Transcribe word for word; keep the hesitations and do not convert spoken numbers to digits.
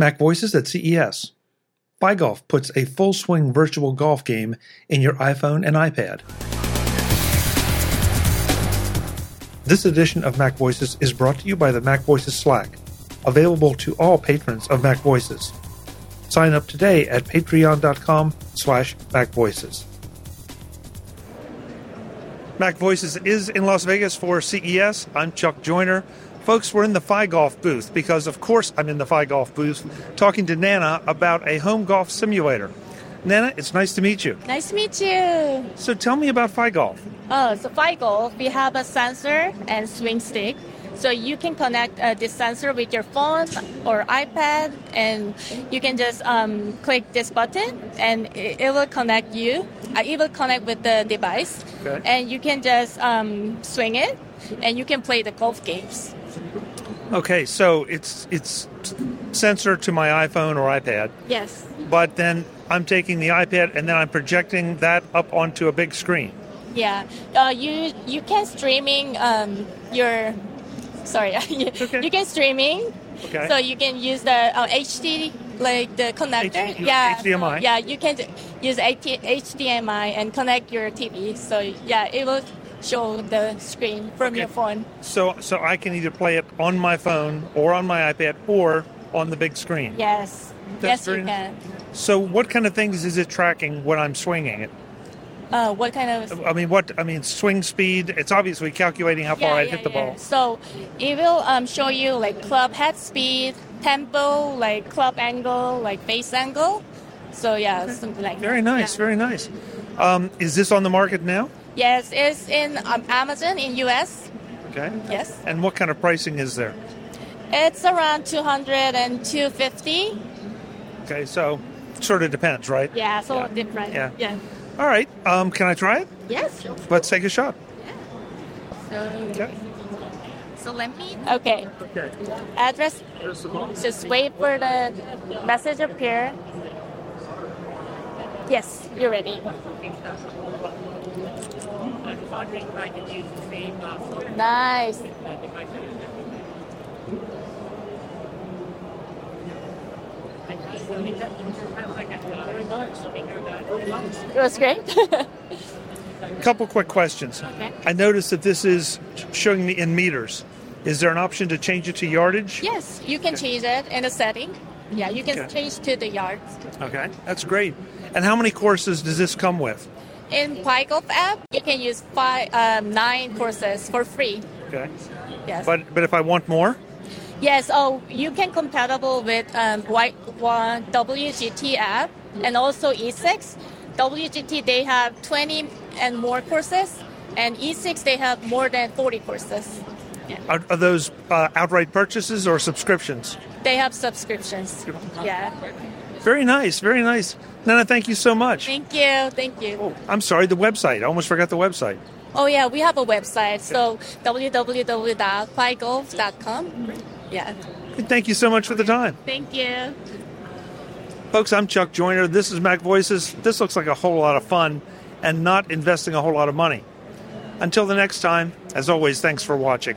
MacVoices at C E S. Phigolf puts a full-swing virtual golf game in your iPhone and iPad. This edition of MacVoices is brought to you by the MacVoices Slack, available to all patrons of MacVoices. Sign up today at patreon.com slash MacVoices. MacVoices is in Las Vegas for C E S. I'm Chuck Joyner. Folks, we're in the Phigolf booth because, of course, I'm in the Phigolf booth talking to Nana about a home golf simulator. Nana, it's nice to meet you. Nice to meet you. So tell me about Phigolf. Oh, so Phigolf, we have a sensor and swing stick. So you can connect uh, this sensor with your phone or iPad, and you can just um, click this button, and it, it will connect you. Uh, it will connect with the device, okay. And you can just um, swing it, and you can play the golf games. Okay, so it's it's sensor to my iPhone or iPad. Yes. But then I'm taking the iPad and then I'm projecting that up onto a big screen. Yeah. Uh, you you can streaming um, your sorry okay. you can streaming. Okay. So you can use the uh, H D like the connector. H D, yeah. H D M I. Yeah, you can use H D M I and connect your T V. So yeah, it will show the screen from okay. your phone. So so I can either play it on my phone or on my iPad or on the big screen. Yes. That's yes, you nice. Can. So what kind of things is it tracking when I'm swinging it? Uh, what kind of... I mean, what I mean, swing speed. It's obviously calculating how yeah, far I yeah, hit the yeah. ball. So it will um, show you, like, club head speed, tempo, like, club angle, like, base angle. So, yeah, okay. something like very that. Nice, yeah. Very nice, very um, nice. Is this on the market now? Yes, it's in um, Amazon in U S Okay. Yes. And what kind of pricing is there? It's around two hundred and two fifty. Okay, so sort of depends, right? Yeah, so yeah. different. Yeah. yeah. All right. Um, can I try it? Yes. Sure. Let's take a shot. Yeah. So, okay. So let me. Okay. Okay. Address. Just wait for the message appear. Yes, you're ready. Nice. It was great. Couple quick questions. Okay. I noticed that this is showing me in meters. Is there an option to change it to yardage? Yes, you can okay. change it in a setting. Yeah, you can okay. change to the yards. Okay, that's great. And how many courses does this come with? In Phigolf app, you can use five, um, nine courses for free. Okay. Yes. But but if I want more? Yes. Oh, you can compatible with um, White One W G T app and also E six. W G T they have twenty and more courses, and E six they have more than forty courses. Yeah. Are, are those uh, outright purchases or subscriptions? They have subscriptions. Yeah. Very nice. Very nice. Nana, thank you so much. Thank you. Thank you. Oh, I'm sorry, the website. I almost forgot the website. Oh, yeah, we have a website. So w w w dot phigolf dot com. Yeah. Thank you so much for the time. Thank you. Folks, I'm Chuck Joyner. This is MacVoices. This looks like a whole lot of fun and not investing a whole lot of money. Until the next time, as always, thanks for watching.